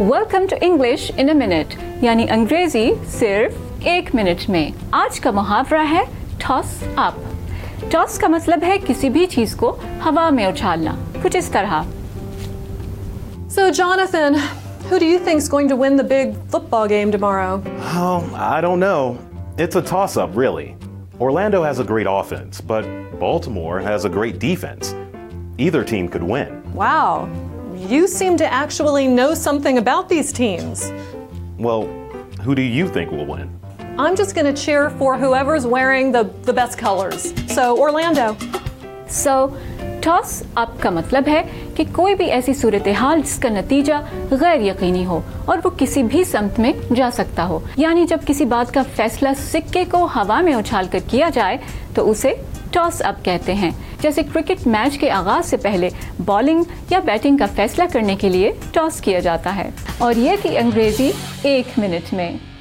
Welcome to English in a minute یعنی انگریزی صرف ایک منٹ میں. آج کا محاورہ ہے ٹاس اپ. ٹاس کا مطلب ہے کسی بھی چیز کو ہوا میں اچھالنا, کچھ اس طرح. So Jonathan, who do you think is going to win the big football game tomorrow? Oh, I don't know. It's a toss-up, really. Orlando has a great offense, but Baltimore has a great defense. Either team could win. Wow. You seem to actually know something about these teams. Well, who do you think will win? I'm just going to cheer for whoever's wearing the best colors. So, Orlando. So, toss up کا مطلب ہے کہ کوئی بھی ایسی صورتحال جس کا نتیجہ غیر یقینی ہو اور وہ کسی بھی سمت میں جا سکتا ہو, یعنی جب کسی بات کا فیصلہ سکے کو ہوا میں اچھال کر کیا جائے تو اسے ٹاس اپ کہتے ہیں. جیسے کرکٹ میچ کے آغاز سے پہلے بالنگ یا بیٹنگ کا فیصلہ کرنے کے لیے ٹاس کیا جاتا ہے. اور یہ تھی انگریزی ایک منٹ میں.